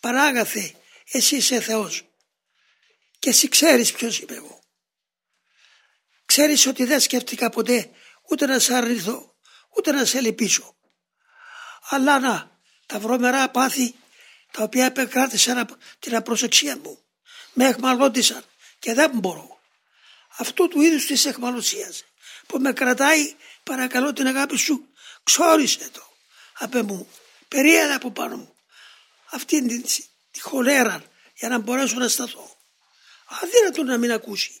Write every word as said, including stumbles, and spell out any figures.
Πανάγαθε, εσύ είσαι Θεός και εσύ ξέρεις ποιος είμαι εγώ. Ξέρεις ότι δεν σκέφτηκα ποτέ ούτε να σε αρνηθώ, ούτε να σε λυπήσω. Αλλά να, τα βρωμερά πάθη τα οποία επεκράτησαν την απροσεξία μου, με εχμαλώτησαν και δεν μπορώ. Αυτού του είδους της εχμαλωσίας που με κρατάει, παρακαλώ την αγάπη σου, ξόρισε το απ' μου, περίελα από πάνω μου αυτήν τη χολέρα για να μπορέσω να σταθώ. Αδύνατο να μην ακούσει.